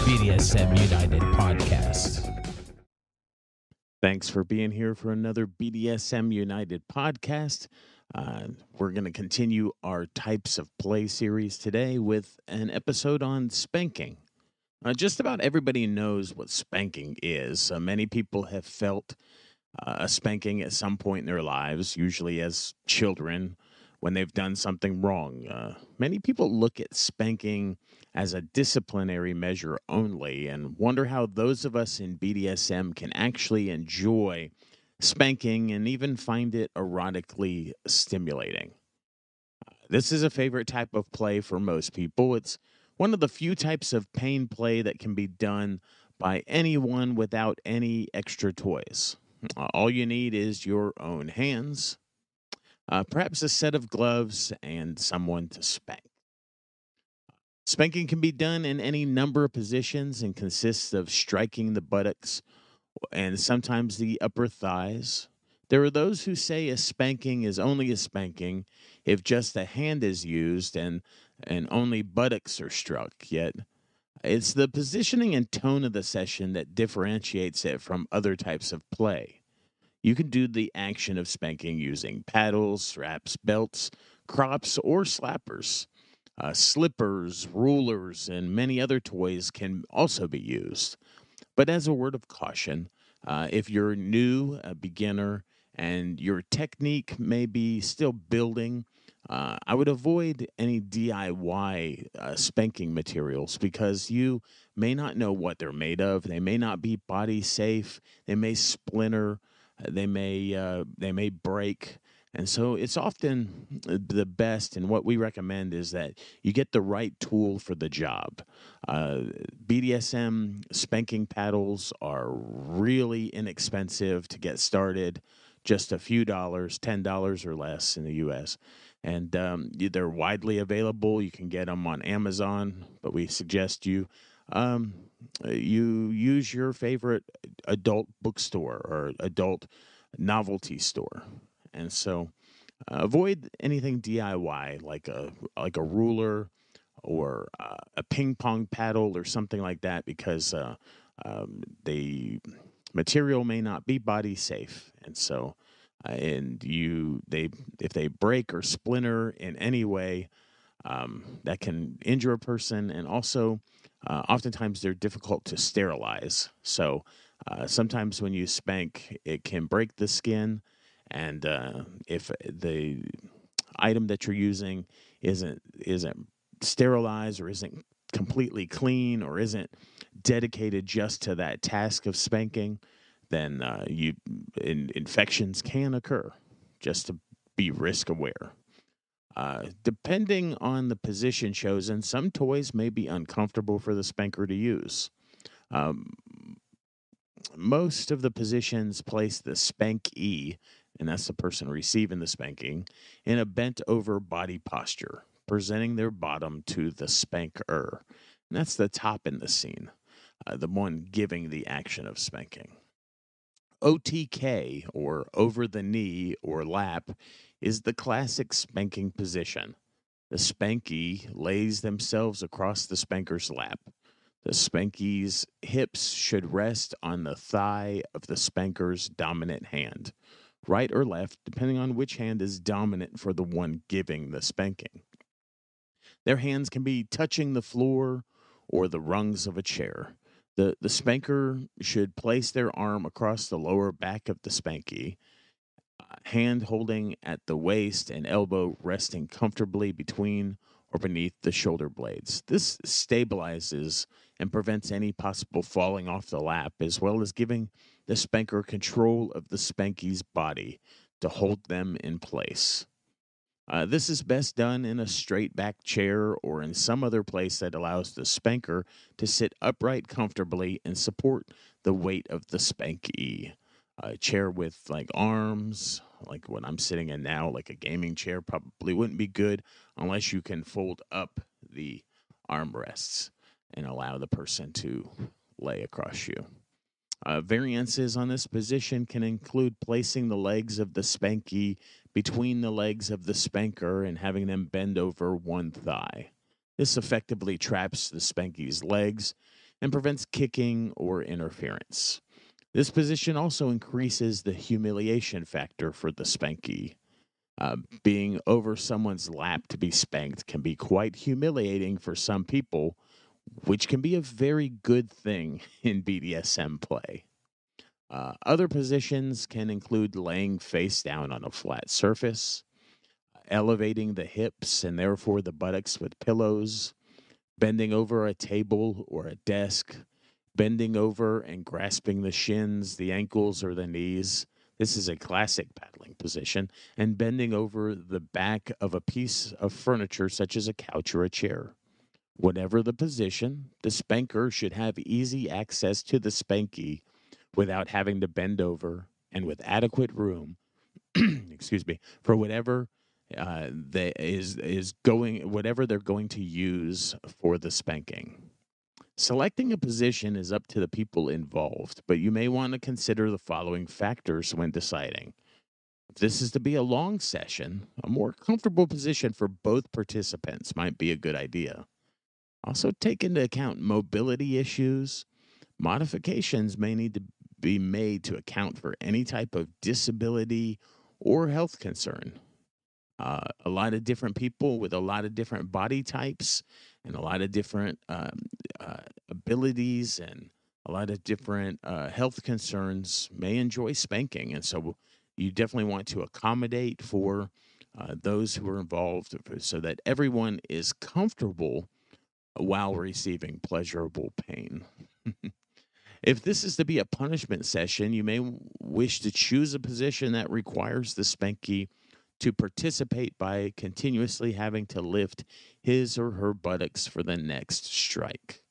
BDSM United podcast. Thanks for being here for another BDSM United podcast. We're going to continue our Types of Play series today with an episode on spanking. Just about everybody knows what spanking is. Many people have felt a spanking at some point in their lives, usually as children, when they've done something wrong. Many people look at spanking as a disciplinary measure only and wonder how those of us in BDSM can actually enjoy spanking and even find it erotically stimulating. This is a favorite type of play for most people. It's one of the few types of pain play that can be done by anyone without any extra toys. All you need is your own hands, perhaps a set of gloves, and someone to spank. Spanking can be done in any number of positions and consists of striking the buttocks and sometimes the upper thighs. There are those who say a spanking is only a spanking if just a hand is used and only buttocks are struck, yet it's the positioning and tone of the session that differentiates it from other types of play. You can do the action of spanking using paddles, straps, belts, crops, or slappers. Slippers, rulers, and many other toys can also be used. But as a word of caution, if you're new, a beginner, and your technique may be still building, I would avoid any DIY spanking materials because you may not know what they're made of. They may not be body safe. They may splinter. They may break. And so it's often the best, and what we recommend is that you get the right tool for the job. BDSM spanking paddles are really inexpensive to get started, just a few dollars, $10 or less in the U.S., and they're widely available. You can get them on Amazon, but we suggest you use your favorite adult bookstore or adult novelty store. And so avoid anything DIY like a ruler or a ping pong paddle or something like that because the material may not be body safe. And so if they break or splinter in any way, that can injure a person. And also oftentimes they're difficult to sterilize. So sometimes when you spank, it can break the skin. And if the item that you're using isn't sterilized or isn't completely clean or isn't dedicated just to that task of spanking, then infections can occur, just to be risk aware. Depending on the position chosen, some toys may be uncomfortable for the spanker to use. Most of the positions place the spankee, and that's the person receiving the spanking, in a bent-over body posture, presenting their bottom to the spanker. And that's the top in the scene, the one giving the action of spanking. OTK, or over the knee or lap, is the classic spanking position. The spankee lays themselves across the spanker's lap. The spankee's hips should rest on the thigh of the spanker's dominant hand, right or left, depending on which hand is dominant for the one giving the spanking. Their hands can be touching the floor or the rungs of a chair. The spanker should place their arm across the lower back of the spankee, hand holding at the waist and elbow resting comfortably between or beneath the shoulder blades. This stabilizes and prevents any possible falling off the lap, as well as giving the spanker control of the spanky's body to hold them in place. This is best done in a straight back chair or in some other place that allows the spanker to sit upright comfortably and support the weight of the spankee. A chair with like arms, like what I'm sitting in now, like a gaming chair, probably wouldn't be good unless you can fold up the armrests and allow the person to lay across you. Variances on this position can include placing the legs of the spankee between the legs of the spanker and having them bend over one thigh. This effectively traps the spankee's legs and prevents kicking or interference. This position also increases the humiliation factor for the spankee. Being over someone's lap to be spanked can be quite humiliating for some people, which can be a very good thing in BDSM play. Other positions can include laying face down on a flat surface, elevating the hips and therefore the buttocks with pillows, bending over a table or a desk, bending over and grasping the shins, the ankles, or the knees. This is a classic paddling position. And bending over the back of a piece of furniture, such as a couch or a chair. Whatever the position, the spanker should have easy access to the spanky without having to bend over and with adequate room excuse me, for whatever whatever they're going to use for the spanking. Selecting a position is up to the people involved, but you may want to consider the following factors when deciding. If this is to be a long session, a more comfortable position for both participants might be a good idea. Also, take into account mobility issues. Modifications may need to be made to account for any type of disability or health concern. A lot of different people with a lot of different body types and a lot of different abilities and a lot of different health concerns may enjoy spanking. And so you definitely want to accommodate for those who are involved so that everyone is comfortable while receiving pleasurable pain. If this is to be a punishment session, you may wish to choose a position that requires the spankee to participate by continuously having to lift his or her buttocks for the next strike.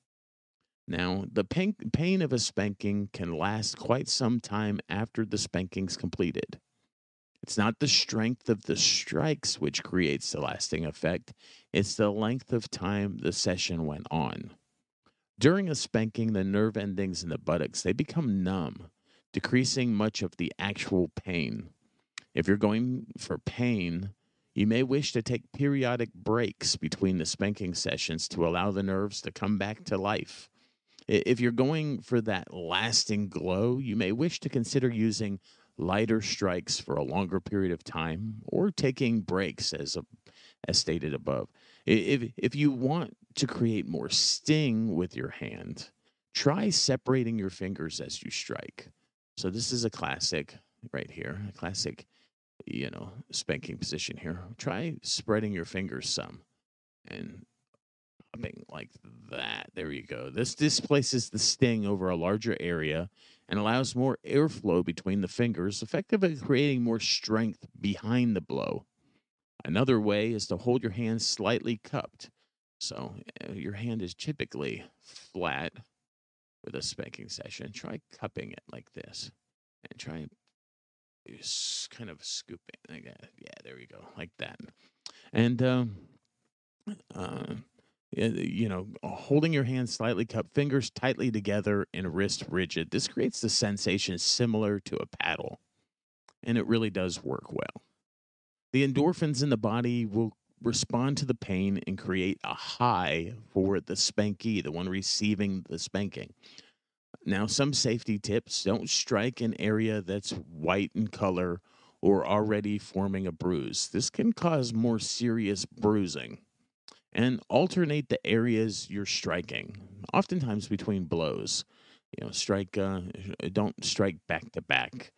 Now, the pain of a spanking can last quite some time after the spanking's completed. It's not the strength of the strikes which creates the lasting effect. It's the length of time the session went on. During a spanking, the nerve endings in the buttocks, they become numb, decreasing much of the actual pain. If you're going for pain, you may wish to take periodic breaks between the spanking sessions to allow the nerves to come back to life. If you're going for that lasting glow, you may wish to consider using lighter strikes for a longer period of time or taking breaks as stated above. If you want to create more sting with your hand, try separating your fingers as you strike. So this is a classic right here, a classic spanking position here. Try spreading your fingers some and hopping like that. There you go. This displaces the sting over a larger area and allows more airflow between the fingers, effectively creating more strength behind the blow. Another way is to hold your hand slightly cupped. So your hand is typically flat with a spanking session. Try cupping it like this and try kind of scoop it like that. Yeah, there we go, like that. And holding your hand slightly cupped, fingers tightly together and wrist rigid. This creates the sensation similar to a paddle, and it really does work well. The endorphins in the body will respond to the pain and create a high for the spankee, the one receiving the spanking. Now, some safety tips: don't strike an area that's white in color or already forming a bruise. This can cause more serious bruising. And alternate the areas you're striking, oftentimes between blows. Don't strike back to back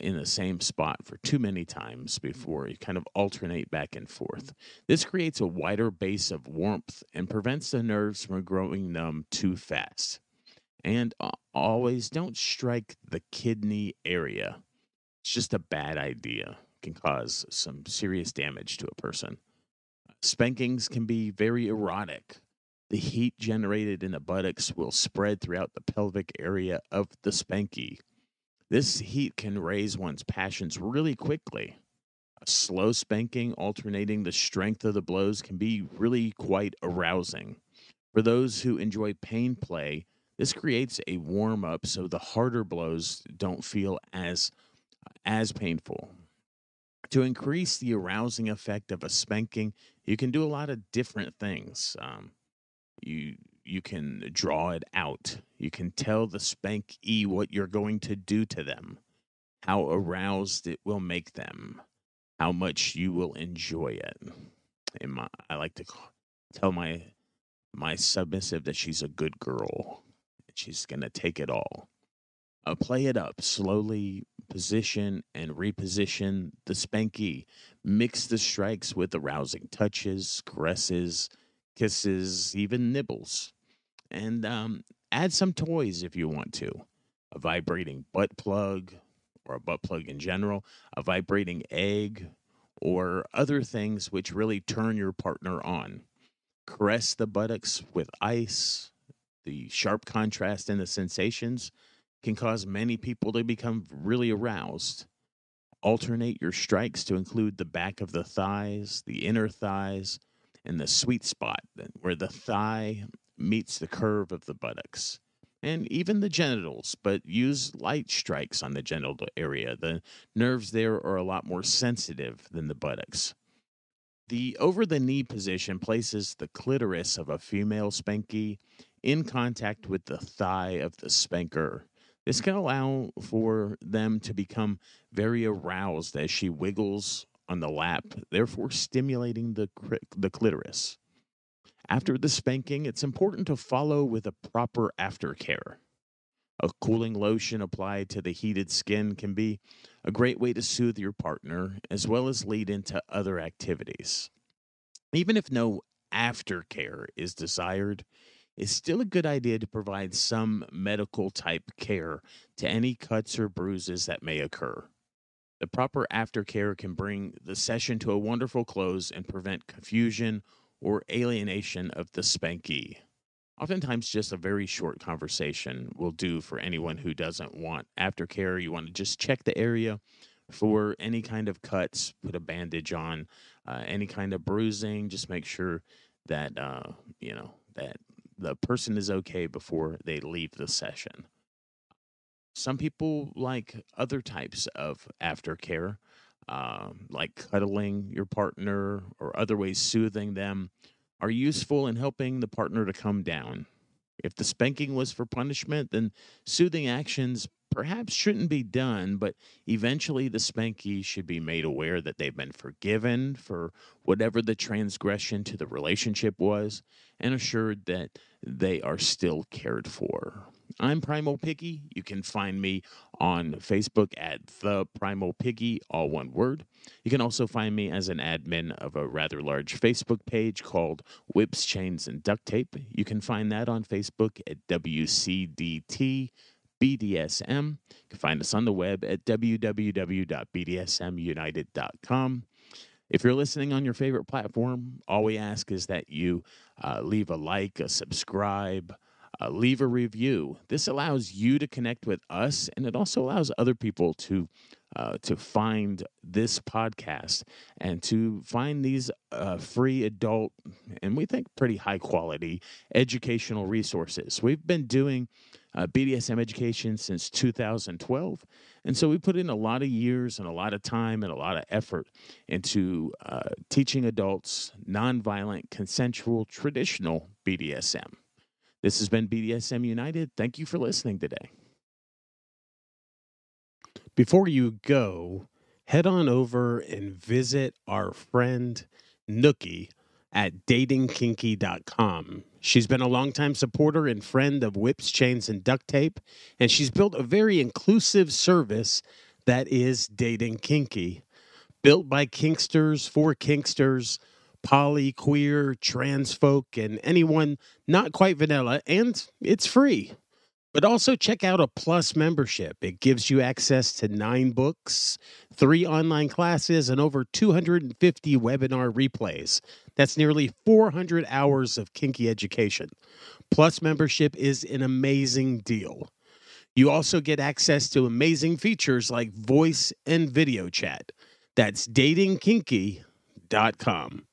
in the same spot for too many times before you kind of alternate back and forth. This creates a wider base of warmth and prevents the nerves from growing numb too fast. And always don't strike the kidney area. It's just a bad idea. can cause some serious damage to a person. Spankings can be very erotic. The heat generated in the buttocks will spread throughout the pelvic area of the spanky. This heat can raise one's passions really quickly. A slow spanking alternating the strength of the blows can be really quite arousing. For those who enjoy pain play, this creates a warm-up so the harder blows don't feel as painful. To increase the arousing effect of a spanking, you can do a lot of different things. You can draw it out. You can tell the spankee what you're going to do to them, how aroused it will make them, how much you will enjoy it. And I like to tell my submissive that she's a good girl. She's going to take it all. Play it up. Slowly position and reposition the spanky. Mix the strikes with arousing touches, caresses, kisses, even nibbles. And add some toys if you want to. A vibrating butt plug, or a butt plug in general, a vibrating egg, or other things which really turn your partner on. Caress the buttocks with ice. The sharp contrast in the sensations can cause many people to become really aroused. Alternate your strikes to include the back of the thighs, the inner thighs, and the sweet spot where the thigh meets the curve of the buttocks, and even the genitals, but use light strikes on the genital area. The nerves there are a lot more sensitive than the buttocks. The over-the-knee position places the clitoris of a female spanky in contact with the thigh of the spanker. This can allow for them to become very aroused as she wiggles on the lap, therefore stimulating the clitoris. After the spanking, it's important to follow with a proper aftercare. A cooling lotion applied to the heated skin can be a great way to soothe your partner, as well as lead into other activities. Even if no aftercare is desired, it's still a good idea to provide some medical-type care to any cuts or bruises that may occur. The proper aftercare can bring the session to a wonderful close and prevent confusion or alienation of the spankee. Oftentimes, just a very short conversation will do for anyone who doesn't want aftercare. You want to just check the area for any kind of cuts, put a bandage on, any kind of bruising. Just make sure that that the person is okay before they leave the session. Some people like other types of aftercare, like cuddling your partner or other ways soothing them, are useful in helping the partner to come down. If the spanking was for punishment, then soothing actions perhaps shouldn't be done, but eventually the spankee should be made aware that they've been forgiven for whatever the transgression to the relationship was and assured that they are still cared for. I'm Primal Piggy. You can find me on Facebook at The Primal Piggy, all one word. You can also find me as an admin of a rather large Facebook page called Whips, Chains, and Duct Tape. You can find that on Facebook at WCDT BDSM. You can find us on the web at www.bdsmunited.com. If you're listening on your favorite platform, all we ask is that you leave a like, a subscribe, leave a review. This allows you to connect with us, and it also allows other people to find this podcast and to find these free adult and we think pretty high quality educational resources. We've been doing BDSM education since 2012, and so we put in a lot of years and a lot of time and a lot of effort into teaching adults nonviolent, consensual, traditional BDSM. This has been BDSM United. Thank you for listening today. Before you go, head on over and visit our friend Nookie at datingkinky.com. She's been a longtime supporter and friend of Whips, Chains, and Duct Tape, and she's built a very inclusive service that is Dating Kinky. Built by kinksters for kinksters, poly, queer, trans folk, and anyone not quite vanilla, and it's free. But also check out a Plus membership. It gives you access to 9 books, 3 online classes, and over 250 webinar replays. That's nearly 400 hours of kinky education. Plus membership is an amazing deal. You also get access to amazing features like voice and video chat. That's datingkinky.com.